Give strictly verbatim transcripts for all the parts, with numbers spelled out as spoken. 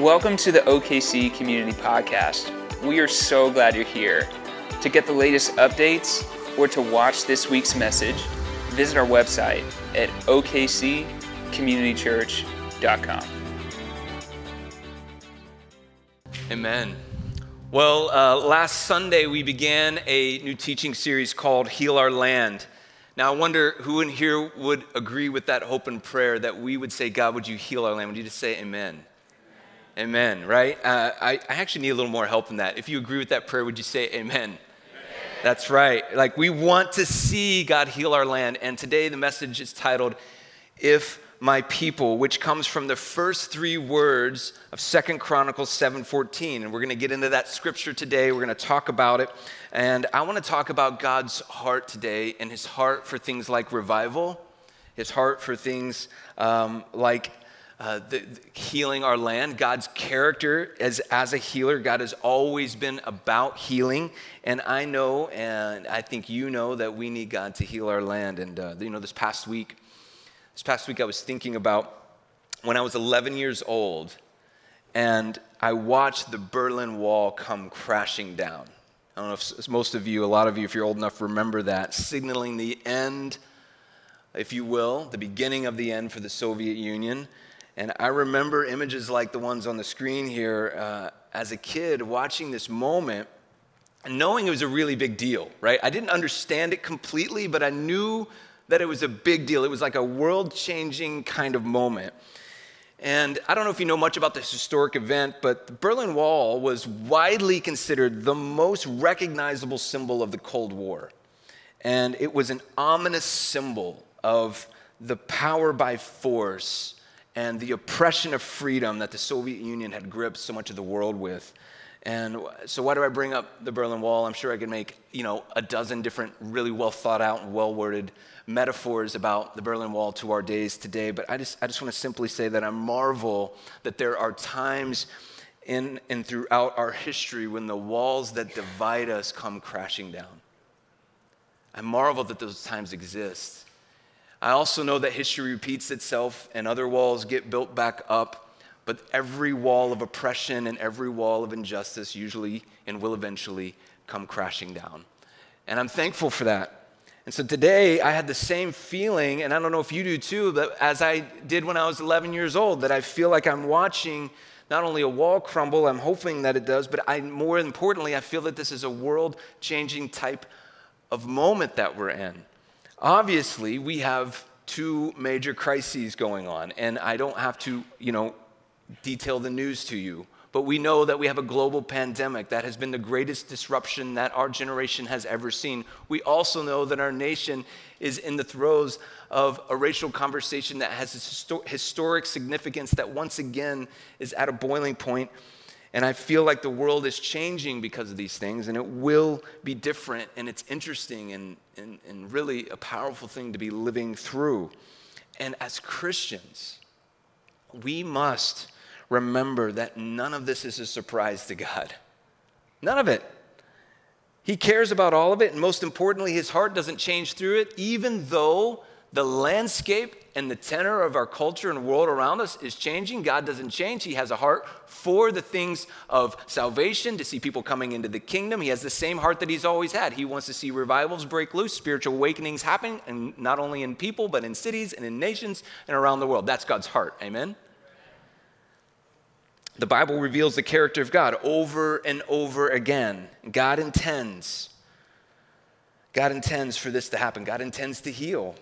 Welcome to the O K C Community Podcast. We are so glad you're here. To get the latest updates or to watch this week's message, visit our website at O K C community church dot com. Amen. Well, uh, last Sunday we began a new teaching series called Heal Our Land. Now, I wonder who in here would agree with that hope and prayer that we would say, God, would you heal our land? Would you just say amen? Amen, amen, right? Uh, I, I actually need a little more help than that. If you agree with that prayer, would you say amen? Amen? That's right. Like, we want to see God heal our land. And today the message is titled, If My People, which comes from the first three words of Second Chronicles seven fourteen. And we're going to get into that scripture today. We're going to talk about it. And I want to talk about God's heart today and his heart for things like revival, his heart for things um, like uh, the, the healing our land, God's character as, as a healer. God has always been about healing. And I know, and I think you know, that we need God to heal our land. And, uh, you know, this past week, this past week I was thinking about when I was eleven years old and I watched the Berlin Wall come crashing down. I don't know if most of you, a lot of you, if you're old enough, remember that, signaling the end, if you will, the beginning of the end for the Soviet Union. And I remember images like the ones on the screen here uh, as a kid watching this moment and knowing it was a really big deal, right? I didn't understand it completely, but I knew that it was a big deal. It was like a world-changing kind of moment. And I don't know if you know much about this historic event, but the Berlin Wall was widely considered the most recognizable symbol of the Cold War. And it was an ominous symbol of the power by force and the oppression of freedom that the Soviet Union had gripped so much of the world with. And so why do I bring up the Berlin Wall? I'm sure I could make, you know, a dozen different really well thought out and well-worded metaphors about the Berlin Wall to our days today. But I just I just want to simply say that I marvel that there are times in and throughout our history when the walls that divide us come crashing down. I marvel that those times exist. I also know that history repeats itself and other walls get built back up. But every wall of oppression and every wall of injustice usually and will eventually come crashing down. And I'm thankful for that. And so today I had the same feeling, and I don't know if you do too, but as I did when I was eleven years old, that I feel like I'm watching not only a wall crumble, I'm hoping that it does, but I, more importantly, I feel that this is a world-changing type of moment that we're in. Obviously, we have two major crises going on, and I don't have to, you know, detail the news to you, but we know that we have a global pandemic that has been the greatest disruption that our generation has ever seen. We also know that our nation is in the throes of a racial conversation that has histor- historic significance that once again is at a boiling point. And I feel like the world is changing because of these things, and it will be different, and it's interesting and, and, and really a powerful thing to be living through. And as Christians, we must remember that none of this is a surprise to God. None of it. He cares about all of it, and most importantly, his heart doesn't change through it, even though the landscape and the tenor of our culture and world around us is changing. God doesn't change. He has a heart for the things of salvation, to see people coming into the kingdom. He has the same heart that he's always had. He wants to see revivals break loose, spiritual awakenings happen, and not only in people, but in cities and in nations and around the world. That's God's heart. Amen? The Bible reveals the character of God over and over again. God intends. God intends for this to happen. God intends to heal.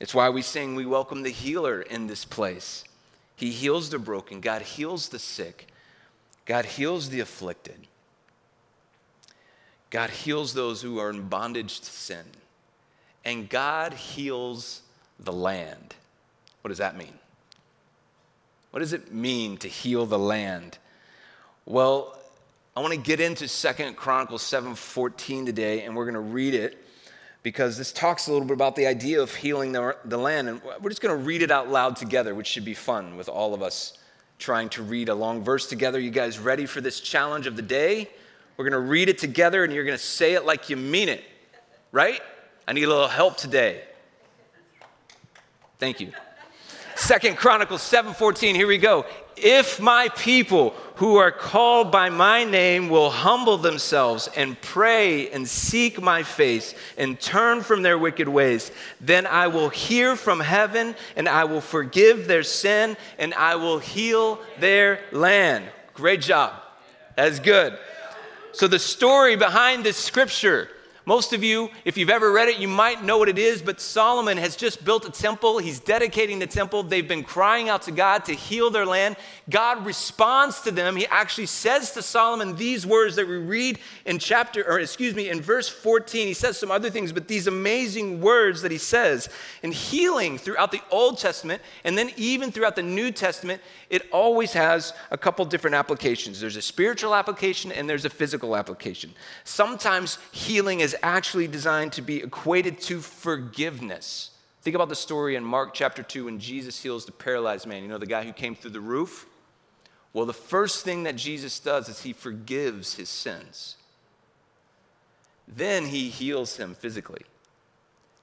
It's why we sing, we welcome the healer in this place. He heals the broken. God heals the sick. God heals the afflicted. God heals those who are in bondage to sin. And God heals the land. What does that mean? What does it mean to heal the land? Well, I want to get into Second Chronicles seven fourteen today, and we're going to read it, because this talks a little bit about the idea of healing the, the land. And we're just going to read it out loud together, which should be fun with all of us trying to read a long verse together. You guys ready for this challenge of the day? We're going to read it together, and you're going to say it like you mean it, right? I need a little help today. Thank you. Second Chronicles seven fourteen, here we go. If my people who are called by my name will humble themselves and pray and seek my face and turn from their wicked ways, then I will hear from heaven and I will forgive their sin and I will heal their land. Great job. That's good. So the story behind this scripture, most of you, if you've ever read it, you might know what it is, but Solomon has just built a temple. He's dedicating the temple. They've been crying out to God to heal their land. God responds to them. He actually says to Solomon these words that we read in chapter, or excuse me, in verse fourteen. He says some other things, but these amazing words that he says. And healing throughout the Old Testament, and then even throughout the New Testament, it always has a couple different applications. There's a spiritual application, and there's a physical application. Sometimes healing is is actually designed to be equated to forgiveness. Think about the story in Mark chapter two when Jesus heals the paralyzed man. You know, the guy who came through the roof? Well, the first thing that Jesus does is he forgives his sins. Then he heals him physically.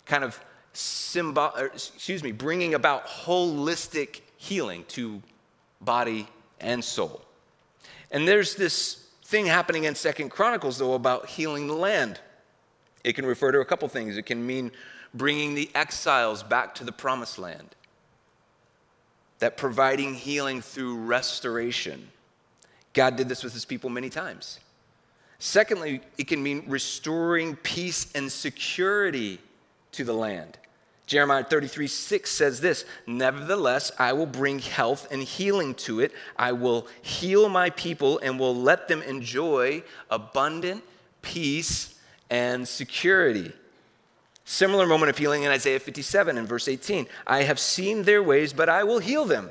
Kind of, symbol, or, excuse me, bringing about holistic healing to body and soul. And there's this thing happening in Second Chronicles, though, about healing the land. It can refer to a couple things. It can mean bringing the exiles back to the promised land, that providing healing through restoration. God did this with his people many times. Secondly, it can mean restoring peace and security to the land. Jeremiah thirty-three six says this, nevertheless, I will bring health and healing to it. I will heal my people and will let them enjoy abundant peace and security. Similar moment of healing in Isaiah fifty-seven and verse eighteen. I have seen their ways, but I will heal them.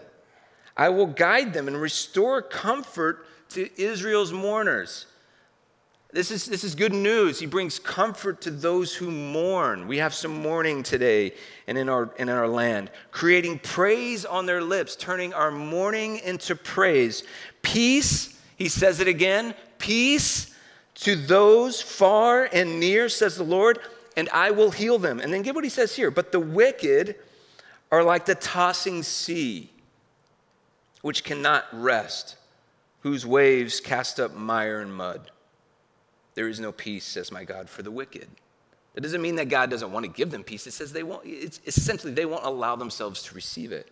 I will guide them and restore comfort to Israel's mourners. This is, this is good news. He brings comfort to those who mourn. We have some mourning today and in our, in our land. Creating praise on their lips, turning our mourning into praise. Peace, he says it again, peace to those far and near, says the Lord, and I will heal them. And then get what he says here. But the wicked are like the tossing sea, which cannot rest, whose waves cast up mire and mud. There is no peace, says my God, for the wicked. That doesn't mean that God doesn't want to give them peace. It says they won't, it's essentially they won't allow themselves to receive it.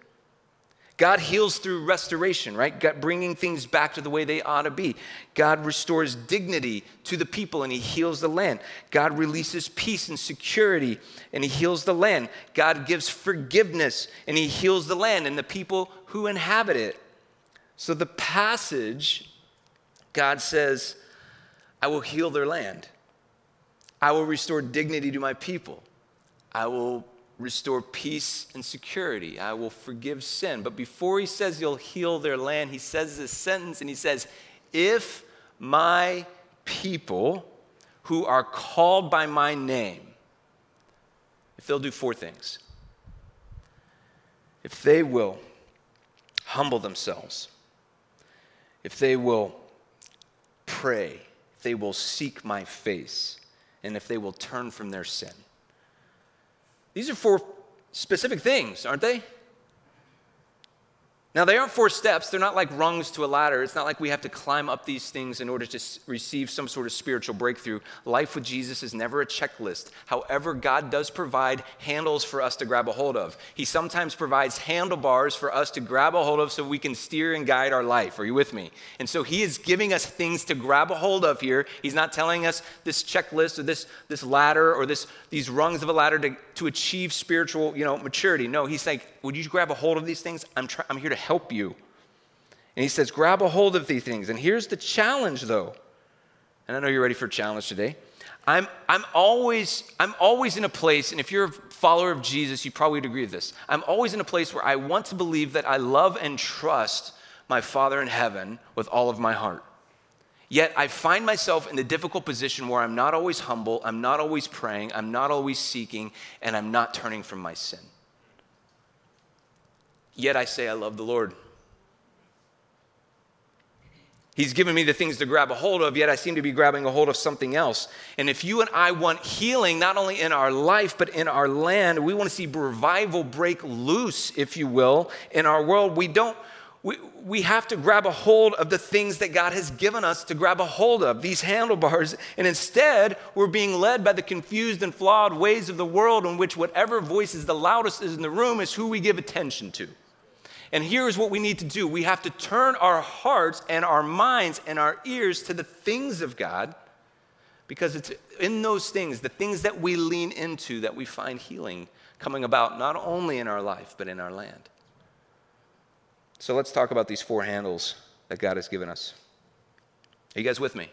God heals through restoration, right? God bringing things back to the way they ought to be. God restores dignity to the people, and he heals the land. God releases peace and security, and he heals the land. God gives forgiveness, and he heals the land and the people who inhabit it. So the passage, God says, I will heal their land. I will restore dignity to my people. I will restore peace and security. I will forgive sin. But before he says you'll heal their land, he says this sentence, and he says, if my people who are called by my name, if they'll do four things, if they will humble themselves, if they will pray, if they will seek my face, and if they will turn from their sin. These are four specific things, aren't they? Now, they aren't four steps. They're not like rungs to a ladder. It's not like we have to climb up these things in order to receive some sort of spiritual breakthrough. Life with Jesus is never a checklist. However, God does provide handles for us to grab a hold of. He sometimes provides handlebars for us to grab a hold of so we can steer and guide our life. Are you with me? And so he is giving us things to grab a hold of here. He's not telling us this checklist or this, this ladder or this these rungs of a ladder to, to achieve spiritual, you know, maturity. No, he's like, would you grab a hold of these things? I'm, try- I'm here to help you. And he says, grab a hold of these things. And here's the challenge, though. And I know you're ready for a challenge today. I'm, I'm, always, I'm always in a place, and if you're a follower of Jesus, you probably would agree with this. I'm always in a place where I want to believe that I love and trust my Father in heaven with all of my heart. Yet I find myself in the difficult position where I'm not always humble, I'm not always praying, I'm not always seeking, and I'm not turning from my sin. Yet I say I love the Lord. He's given me the things to grab a hold of, yet I seem to be grabbing a hold of something else. And if you and I want healing, not only in our life, but in our land, we want to see revival break loose, if you will, in our world. We don't, we, we have to grab a hold of the things that God has given us to grab a hold of, these handlebars. And instead, we're being led by the confused and flawed ways of the world in which whatever voice is the loudest is in the room is who we give attention to. And here's what we need to do. We have to turn our hearts and our minds and our ears to the things of God, because it's in those things, the things that we lean into, that we find healing coming about not only in our life, but in our land. So let's talk about these four handles that God has given us. Are you guys with me?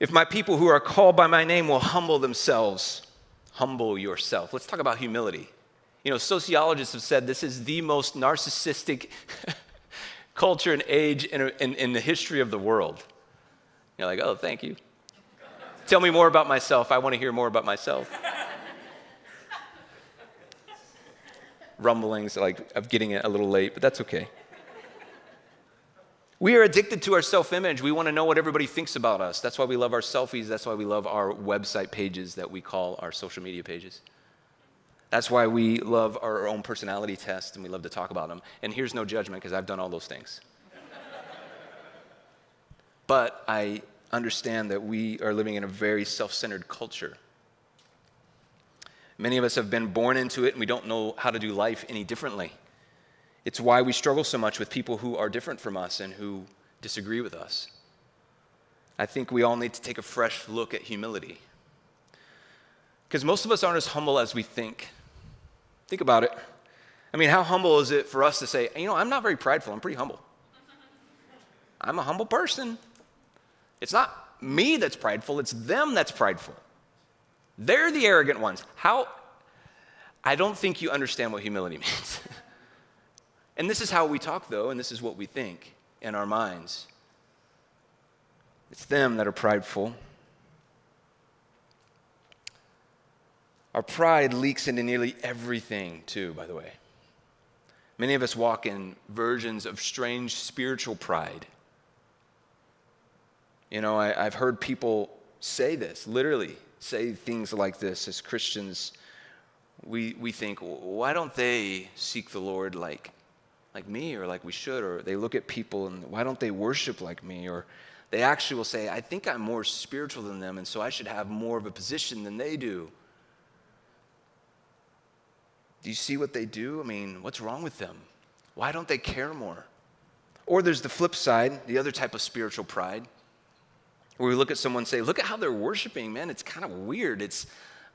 If my people who are called by my name will humble themselves, humble yourself. Let's talk about humility. You know, sociologists have said this is the most narcissistic culture and age in, in, in the history of the world. You're like, oh, thank you. Tell me more about myself. I want to hear more about myself. Rumblings like of getting it a little late, but that's okay. We are addicted to our self-image. We want to know what everybody thinks about us. That's why we love our selfies. That's why we love our website pages that we call our social media pages. That's why we love our own personality tests and we love to talk about them. And here's no judgment because I've done all those things. But I understand that we are living in a very self-centered culture. Many of us have been born into it and we don't know how to do life any differently. It's why we struggle so much with people who are different from us and who disagree with us. I think we all need to take a fresh look at humility. Because most of us aren't as humble as we think. Think about it. I mean, how humble is it for us to say, you know, I'm not very prideful. I'm pretty humble. I'm a humble person. It's not me that's prideful. It's them that's prideful. They're the arrogant ones. How? I don't think you understand what humility means. And this is how we talk, though, and this is what we think in our minds. It's them that are prideful. Our pride leaks into nearly everything, too, by the way. Many of us walk in versions of strange spiritual pride. You know, I, I've heard people say this, literally say things like this. As Christians, we we think, why don't they seek the Lord like, like me or like we should? Or they look at people and why don't they worship like me? Or they actually will say, I think I'm more spiritual than them, and so I should have more of a position than they do. Do you see what they do? I mean, what's wrong with them? Why don't they care more? Or there's the flip side, the other type of spiritual pride, where we look at someone and say, look at how they're worshiping, man. It's kind of weird. It's,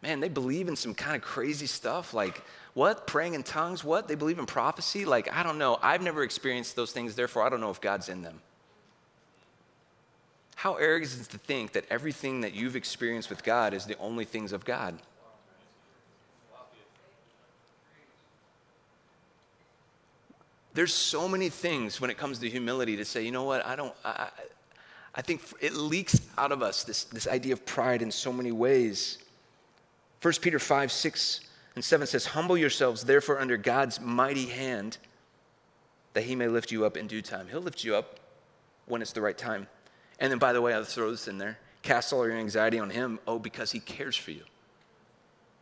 man, they believe in some kind of crazy stuff. Like, what? Praying in tongues? What? They believe in prophecy? Like, I don't know. I've never experienced those things. Therefore, I don't know if God's in them. How arrogant is it to think that everything that you've experienced with God is the only things of God? There's so many things when it comes to humility to say, you know what, I don't, I, I think it leaks out of us, this, this idea of pride in so many ways. First Peter five, six, and seven says, humble yourselves, therefore, under God's mighty hand, that he may lift you up in due time. He'll lift you up when it's the right time. And then, by the way, I'll throw this in there. Cast all your anxiety on him, oh, because he cares for you.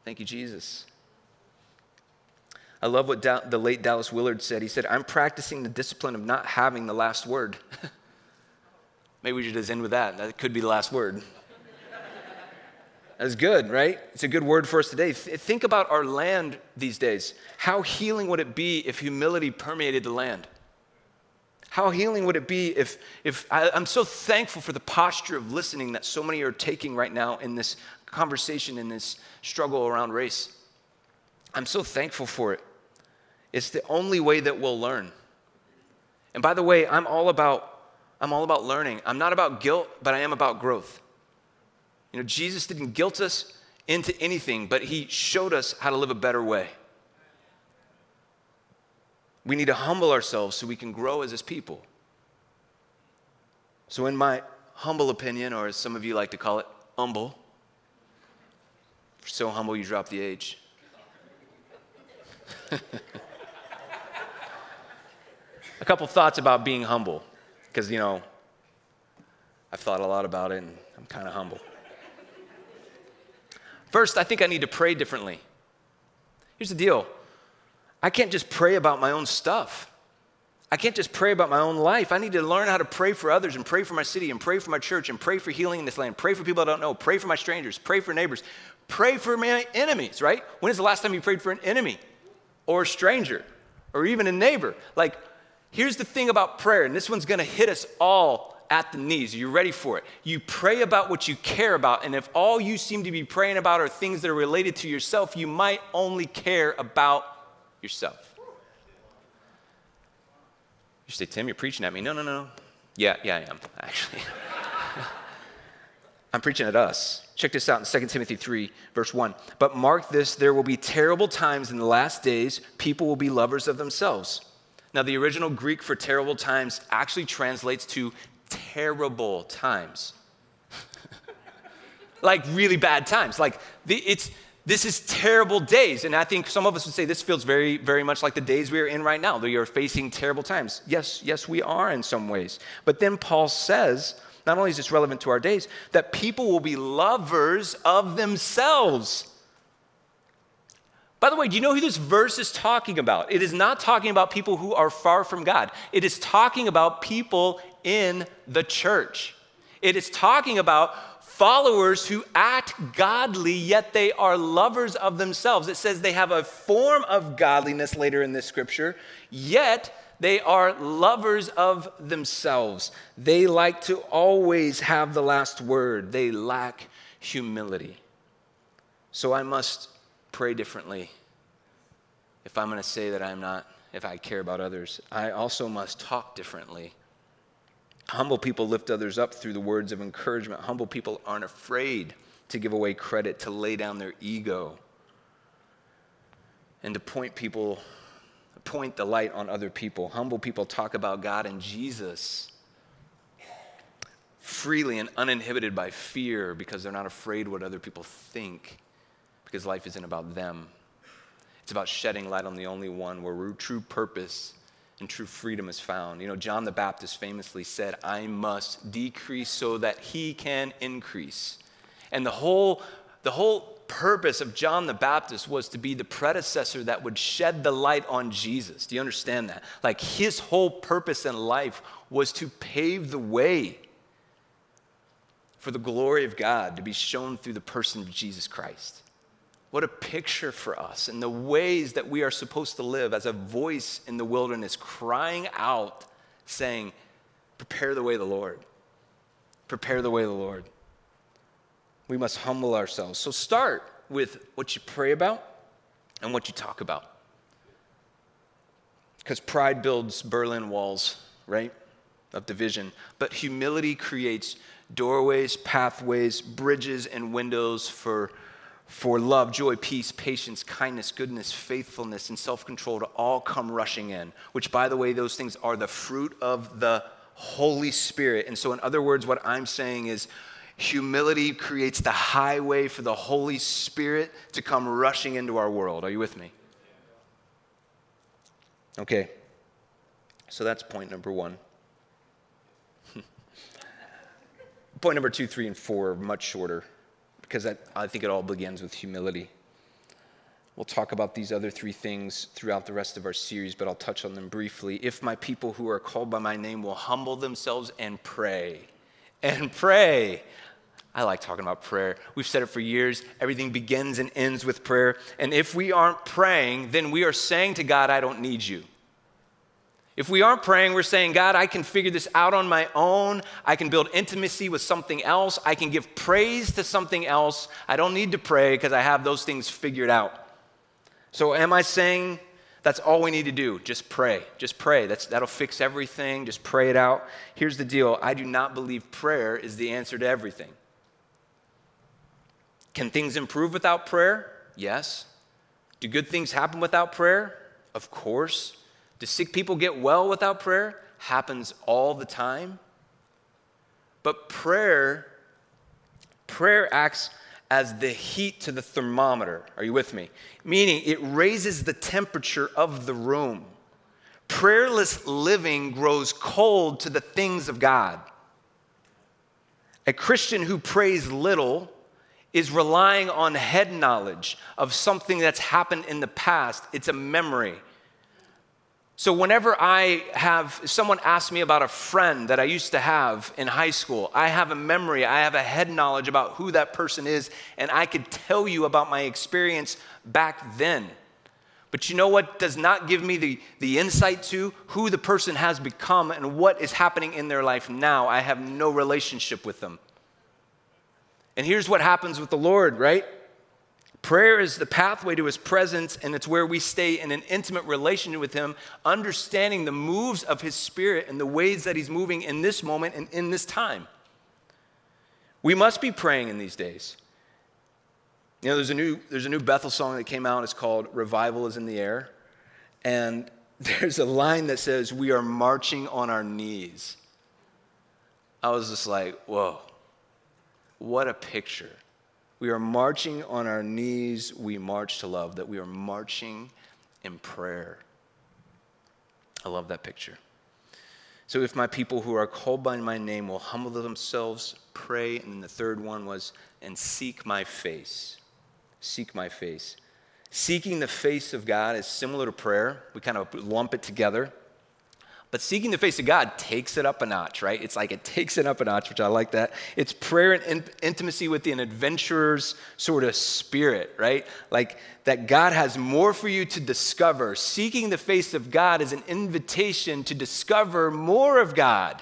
Thank you, Jesus. I love what da- the late Dallas Willard said. He said, I'm practicing the discipline of not having the last word. Maybe we should just end with that. That could be the last word. That's good, right? It's a good word for us today. Th- think about our land these days. How healing would it be if humility permeated the land? How healing would it be if, if I, I'm so thankful for the posture of listening that so many are taking right now in this conversation, in this struggle around race. I'm so thankful for it. It's the only way that we'll learn. And by the way, I'm all about I'm all about learning. I'm not about guilt, but I am about growth. You know, Jesus didn't guilt us into anything, but he showed us how to live a better way. We need to humble ourselves so we can grow as his people. So in my humble opinion, or as some of you like to call it, humble, so humble you drop the H. A couple thoughts about being humble, because, you know, I've thought a lot about it, and I'm kind of humble. First, I think I need to pray differently. Here's the deal. I can't just pray about my own stuff. I can't just pray about my own life. I need to learn how to pray for others and pray for my city and pray for my church and pray for healing in this land, pray for people I don't know, pray for my strangers, pray for neighbors, pray for my enemies, right? When is the last time you prayed for an enemy or a stranger or even a neighbor? Like, here's the thing about prayer, and this one's going to hit us all at the knees. Are you ready for it? You pray about what you care about, and if all you seem to be praying about are things that are related to yourself, you might only care about yourself. You say, Tim, you're preaching at me. No, no, no. Yeah, yeah, I am, actually. I'm preaching at us. Check this out in Second Timothy three, verse one. But mark this, there will be terrible times in the last days. People will be lovers of themselves. Now, the original Greek for terrible times actually translates to terrible times. Like really bad times. Like the, it's this is terrible days. And I think some of us would say this feels very, very much like the days we are in right now. We are facing terrible times. Yes, yes, we are in some ways. But then Paul says, not only is this relevant to our days, that people will be lovers of themselves. By the way, do you know who this verse is talking about? It is not talking about people who are far from God. It is talking about people in the church. It is talking about followers who act godly, yet they are lovers of themselves. It says they have a form of godliness later in this scripture, yet they are lovers of themselves. They like to always have the last word. They lack humility. So I must pray differently if I'm going to say that I'm not, if I care about others. I also must talk differently. Humble people lift others up through the words of encouragement. Humble people aren't afraid to give away credit, to lay down their ego, and to point people, point the light on other people. Humble people talk about God and Jesus freely and uninhibited by fear because they're not afraid what other people think. Because life isn't about them. It's about shedding light on the only one where true purpose and true freedom is found. You know, John the Baptist famously said, I must decrease so that he can increase. And the whole, the whole purpose of John the Baptist was to be the predecessor that would shed the light on Jesus. Do you understand that? Like his whole purpose in life was to pave the way for the glory of God to be shown through the person of Jesus Christ. What a picture for us and the ways that we are supposed to live as a voice in the wilderness, crying out, saying, prepare the way of the Lord. Prepare the way of the Lord. We must humble ourselves. So start with what you pray about and what you talk about. Because pride builds Berlin walls, right, of division. But humility creates doorways, pathways, bridges, and windows for For love, joy, peace, patience, kindness, goodness, faithfulness, and self-control to all come rushing in, which, by the way, those things are the fruit of the Holy Spirit. And so, in other words, what I'm saying is humility creates the highway for the Holy Spirit to come rushing into our world. Are you with me? Okay. So that's point number one. Point number two, three, and four are much shorter, because I, I think it all begins with humility. We'll talk about these other three things throughout the rest of our series, but I'll touch on them briefly. If my people who are called by my name will humble themselves and pray, and pray. I like talking about prayer. We've said it for years. Everything begins and ends with prayer. And if we aren't praying, then we are saying to God, I don't need you. If we aren't praying, we're saying, God, I can figure this out on my own. I can build intimacy with something else. I can give praise to something else. I don't need to pray because I have those things figured out. So am I saying that's all we need to do? Just pray. Just pray. That's, that'll fix everything. Just pray it out. Here's the deal. I do not believe prayer is the answer to everything. Can things improve without prayer? Yes. Do good things happen without prayer? Of course. Do sick people get well without prayer? Happens all the time. But prayer, prayer acts as the heat to the thermometer. Are you with me? Meaning it raises the temperature of the room. Prayerless living grows cold to the things of God. A Christian who prays little is relying on head knowledge of something that's happened in the past. It's a memory. So whenever I have, someone asked me about a friend that I used to have in high school, I have a memory, I have a head knowledge about who that person is, and I could tell you about my experience back then. But you know what does not give me the, the insight to who the person has become and what is happening in their life now? I have no relationship with them. And here's what happens with the Lord, right? Prayer is the pathway to his presence, and it's where we stay in an intimate relationship with him, understanding the moves of his spirit and the ways that he's moving in this moment and in this time. We must be praying in these days. You know, there's a new there's a new Bethel song that came out. It's called "Revival is in the Air." And there's a line that says, "We are marching on our knees." I was just like, whoa, what a picture. We are marching on our knees, we march to love, that we are marching in prayer. I love that picture. So if my people who are called by my name will humble themselves, pray, and then the third one was, and seek my face. Seek my face. Seeking the face of God is similar to prayer. We kind of lump it together. But seeking the face of God takes it up a notch, right? It's like it takes it up a notch, which I like that. It's prayer and in- intimacy with an adventurer's sort of spirit, right? Like that God has more for you to discover. Seeking the face of God is an invitation to discover more of God,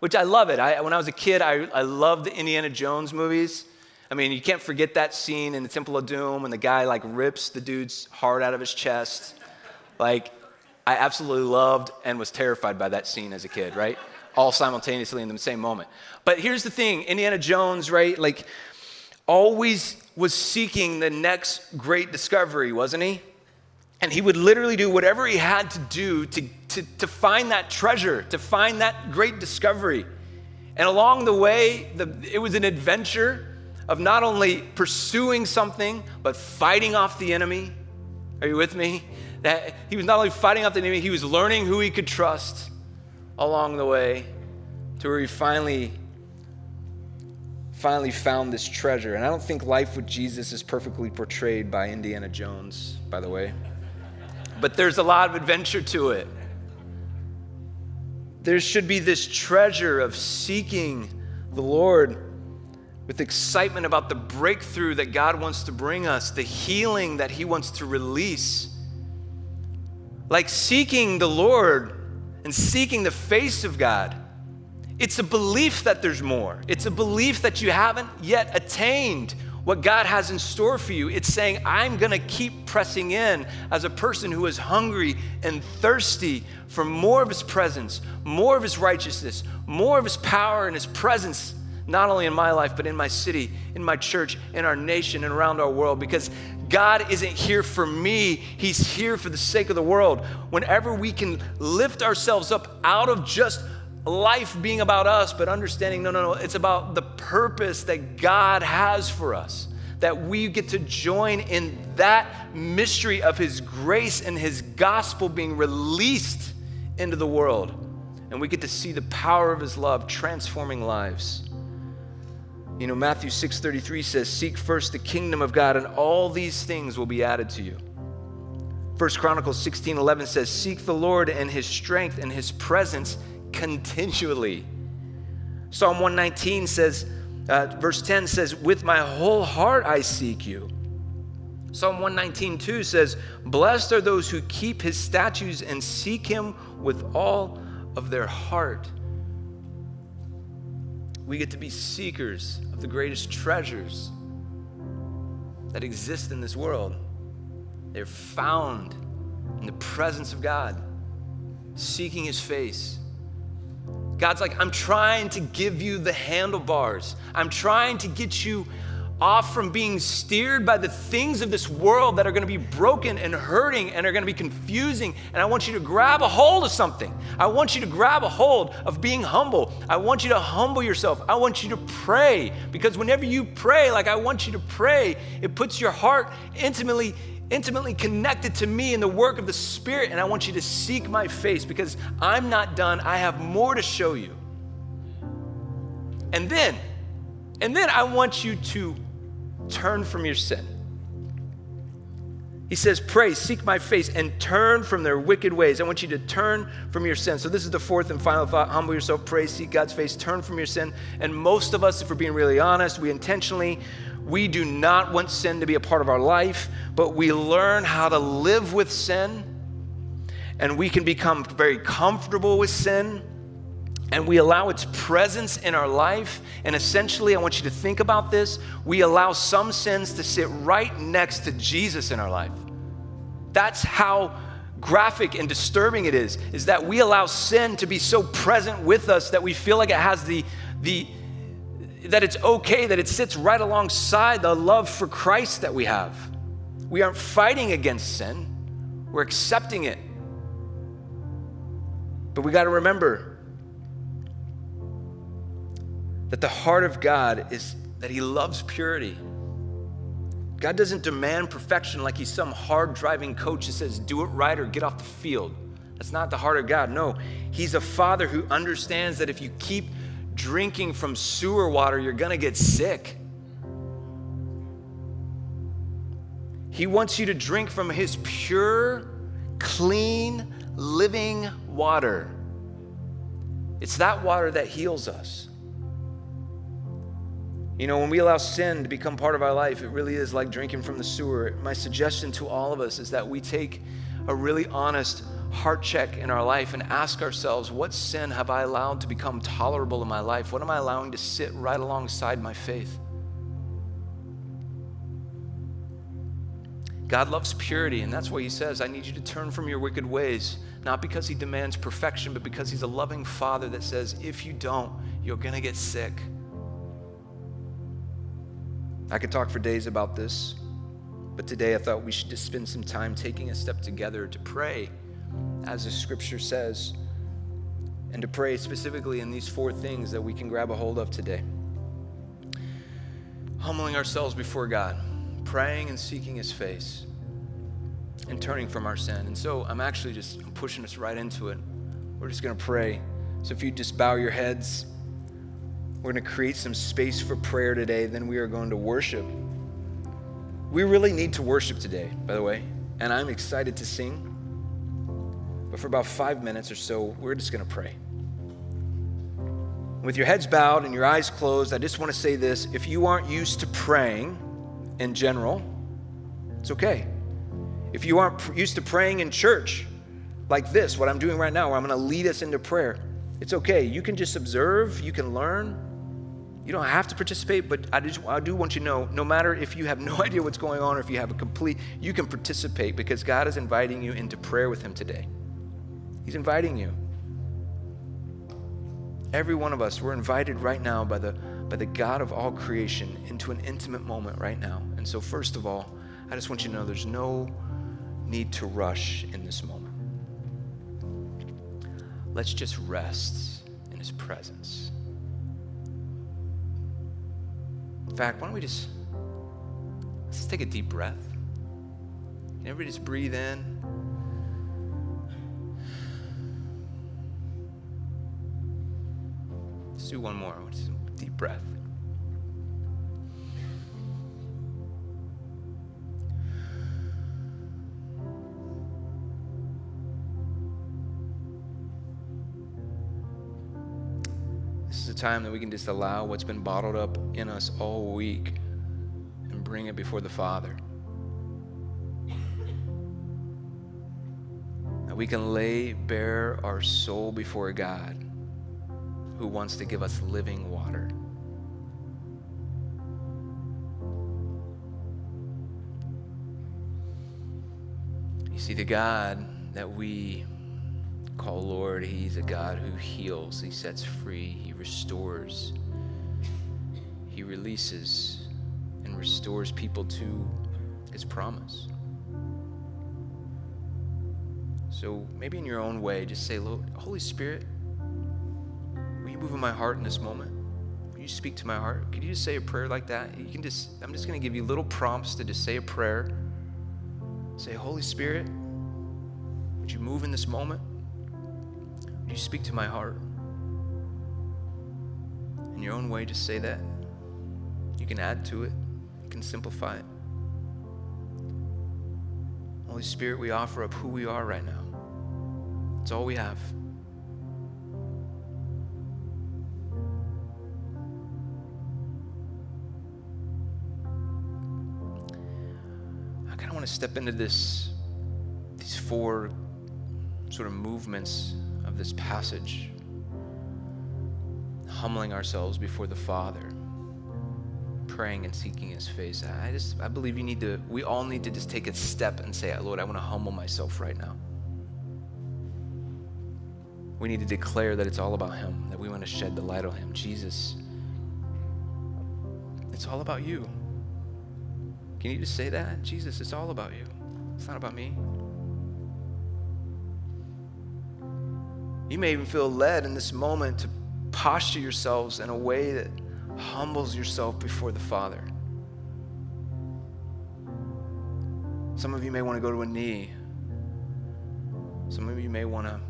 which I love it. I, when I was a kid, I, I loved the Indiana Jones movies. I mean, you can't forget that scene in the Temple of Doom when the guy like rips the dude's heart out of his chest. Like, I absolutely loved and was terrified by that scene as a kid, right? All simultaneously in the same moment. But here's the thing, Indiana Jones, right? Like, always was seeking the next great discovery, wasn't he? And he would literally do whatever he had to do to, to, to find that treasure, to find that great discovery. And along the way, the, it was an adventure of not only pursuing something, but fighting off the enemy. Are you with me? That he was not only fighting off the enemy, he was learning who he could trust along the way to where he finally, finally found this treasure. And I don't think life with Jesus is perfectly portrayed by Indiana Jones, by the way. But there's a lot of adventure to it. There should be this treasure of seeking the Lord with excitement about the breakthrough that God wants to bring us, the healing that he wants to release. Like seeking the Lord and seeking the face of God, it's a belief that there's more. It's a belief that you haven't yet attained what God has in store for you. It's saying, I'm gonna keep pressing in as a person who is hungry and thirsty for more of his presence, more of his righteousness, more of his power and his presence, not only in my life, but in my city, in my church, in our nation, and around our world, because God isn't here for me. He's here for the sake of the world. Whenever we can lift ourselves up out of just life being about us, but understanding, no, no, no, it's about the purpose that God has for us, that we get to join in that mystery of his grace and his gospel being released into the world. And we get to see the power of his love transforming lives. You know, Matthew six thirty-three says, seek first the kingdom of God and all these things will be added to you. First Chronicles sixteen eleven says, seek the Lord and his strength and his presence continually. Psalm one nineteen says, uh, verse ten says, with my whole heart I seek you. Psalm one nineteen two says, blessed are those who keep his statutes and seek him with all of their heart. We get to be seekers of the greatest treasures that exist in this world. They're found in the presence of God, seeking his face. God's like, I'm trying to give you the handlebars. I'm trying to get you off from being steered by the things of this world that are going to be broken and hurting and are going to be confusing. And I want you to grab a hold of something. I want you to grab a hold of being humble. I want you to humble yourself. I want you to pray, because whenever you pray, like I want you to pray, it puts your heart intimately intimately connected to me in the work of the Spirit, and I want you to seek my face because I'm not done. I have more to show you. And then, and then I want you to turn from your sin. He says, pray, seek my face, and turn from their wicked ways. I want you to turn from your sin. So this is the fourth and final thought. Humble yourself, pray, seek God's face, turn from your sin. And most of us, if we're being really honest, we intentionally, we do not want sin to be a part of our life, but we learn how to live with sin, and we can become very comfortable with sin, and we allow its presence in our life. And essentially, I want you to think about this. We allow some sins to sit right next to Jesus in our life. That's how graphic and disturbing it is, is that we allow sin to be so present with us that we feel like it has the, the that it's okay, that it sits right alongside the love for Christ that we have. We aren't fighting against sin. We're accepting it. But we got to remember that the heart of God is that he loves purity. God doesn't demand perfection like he's some hard-driving coach that says, do it right or get off the field. That's not the heart of God. No, he's a father who understands that if you keep drinking from sewer water, you're gonna get sick. He wants you to drink from his pure, clean, living water. It's that water that heals us. You know, when we allow sin to become part of our life, it really is like drinking from the sewer. My suggestion to all of us is that we take a really honest heart check in our life and ask ourselves, what sin have I allowed to become tolerable in my life? What am I allowing to sit right alongside my faith? God loves purity, and that's why he says, I need you to turn from your wicked ways, not because he demands perfection, but because he's a loving father that says, if you don't, you're gonna get sick. I could talk for days about this, but today I thought we should just spend some time taking a step together to pray, as the scripture says, and to pray specifically in these four things that we can grab a hold of today. Humbling ourselves before God, praying and seeking his face, and turning from our sin. And so I'm actually just I'm pushing us right into it. We're just gonna pray. So if you just bow your heads, we're going to create some space for prayer today. Then we are going to worship. We really need to worship today, by the way, and I'm excited to sing. But for about five minutes or so, we're just going to pray. With your heads bowed and your eyes closed, I just want to say this. If you aren't used to praying in general, it's okay. If you aren't used to praying in church like this, what I'm doing right now, where I'm going to lead us into prayer, it's okay. You can just observe. You can learn. You don't have to participate, but I, just, I do want you to know, no matter if you have no idea what's going on or if you have a complete, you can participate because God is inviting you into prayer with him today. He's inviting you. Every one of us, we're invited right now by the, by the God of all creation into an intimate moment right now. And so first of all, I just want you to know there's no need to rush in this moment. Let's just rest in his presence. In fact, why don't we just, let's just take a deep breath. Can everybody just breathe in? Let's do one more, just a deep breath. Time that we can just allow what's been bottled up in us all week and bring it before the Father. That we can lay bare our soul before God who wants to give us living water. You see, the God that we call Lord, he's a God who heals, he sets free, he restores, he releases and restores people to his promise. So maybe in your own way, just say, Lord, Holy Spirit, will you move in my heart in this moment? Will you speak to my heart? Could you just say a prayer like that? You can just, I'm just going to give you little prompts to just say a prayer. Say, Holy Spirit, would you move in this moment? Would you speak to my heart? In your own way, just say that. You can add to it. You can simplify it. Holy Spirit, we offer up who we are right now. It's all we have. I kind of want to step into this, these four sort of movements of this passage. Humbling ourselves before the Father, praying and seeking His face. I just, I believe you need to, we all need to just take a step and say, Lord, I want to humble myself right now. We need to declare that it's all about Him, that we want to shed the light on Him. Jesus, it's all about you. Can you just say that? Jesus, it's all about you. It's not about me. You may even feel led in this moment to posture yourselves in a way that humbles yourself before the Father. Some of you may want to go to a knee. Some of you may want to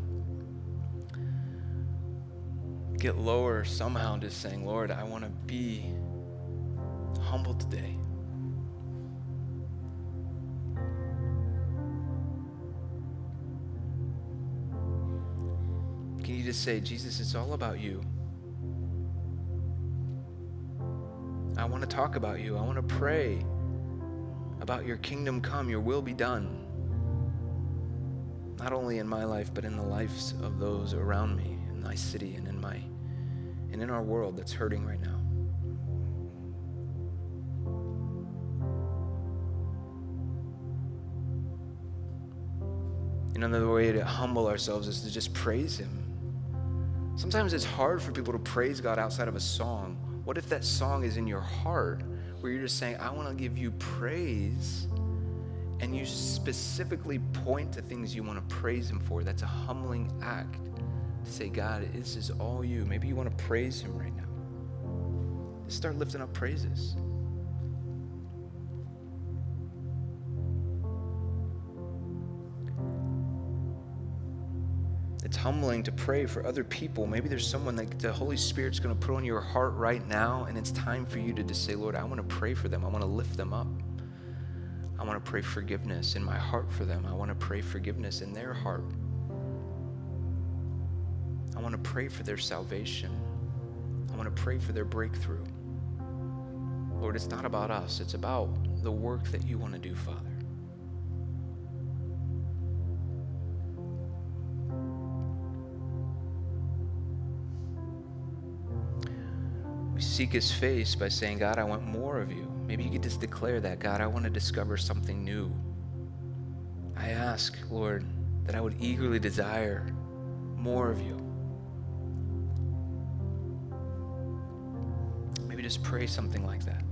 get lower somehow, just saying, Lord, I want to be humble today. Can you just say, Jesus, it's all about you. I want to talk about you. I want to pray about your kingdom come, your will be done. Not only in my life, but in the lives of those around me, in my city and in my and in our world that's hurting right now. And another way to humble ourselves is to just praise Him. Sometimes it's hard for people to praise God outside of a song. What if that song is in your heart where you're just saying, I want to give you praise, and you specifically point to things you want to praise Him for? That's a humbling act to say, God, this is all you. Maybe you want to praise Him right now. Just start lifting up praises. It's humbling to pray for other people. Maybe there's someone that the Holy Spirit's going to put on your heart right now, and it's time for you to just say, Lord, I want to pray for them. I want to lift them up. I want to pray forgiveness in my heart for them. I want to pray forgiveness in their heart. I want to pray for their salvation. I want to pray for their breakthrough. Lord, it's not about us. It's about the work that you want to do, Father. Seek His face by saying, God, I want more of you. Maybe you could just declare that. God, I want to discover something new. I ask, Lord, that I would eagerly desire more of you. Maybe just pray something like that.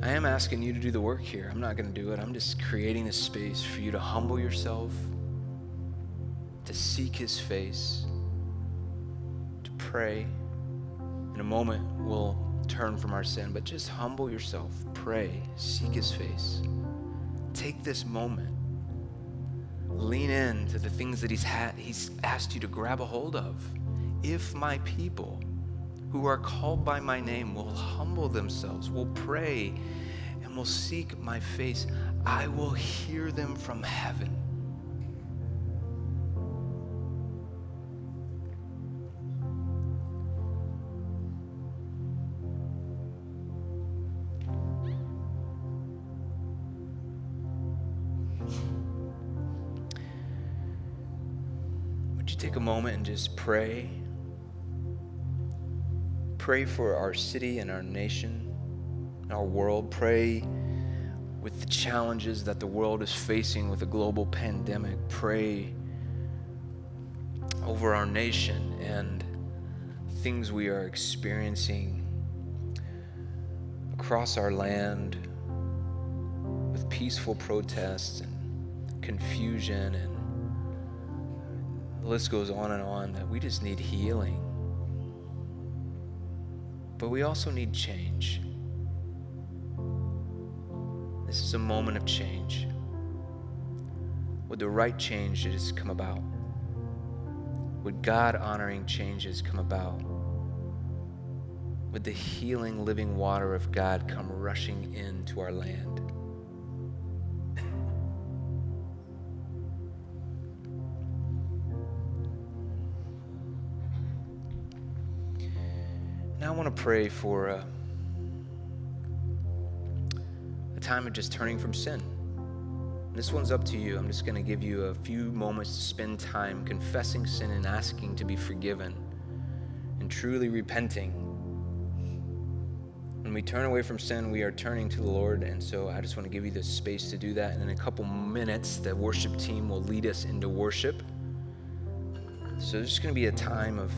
I am asking you to do the work here. I'm not going to do it. I'm just creating a space for you to humble yourself, to seek His face, to pray. In a moment, we'll turn from our sin, but just humble yourself, pray, seek His face. Take this moment. Lean in to the things that He's had, He's asked you to grab a hold of. If my people who are called by my name will humble themselves, will pray, and will seek my face, I will hear them from heaven. Would you take a moment and just pray? Pray for our city and our nation, our world. Pray with the challenges that the world is facing with a global pandemic. Pray over our nation and things we are experiencing across our land with peaceful protests and confusion, and the list goes on and on, that we just need healing. But we also need change. This is a moment of change. Would the right changes come about? Would God-honoring changes come about? Would the healing, living water of God come rushing into our land? Now I want to pray for a, a time of just turning from sin. This one's up to you. I'm just going to give you a few moments to spend time confessing sin and asking to be forgiven and truly repenting. When we turn away from sin, we are turning to the Lord, and so I just want to give you the space to do that. And in a couple minutes, the worship team will lead us into worship. So there's just going to be a time of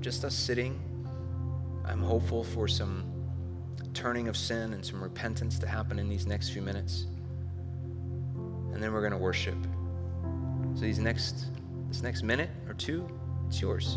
just us sitting. I'm hopeful for some turning of sin and some repentance to happen in these next few minutes. And then we're going to worship. So these next, this next minute or two, it's yours.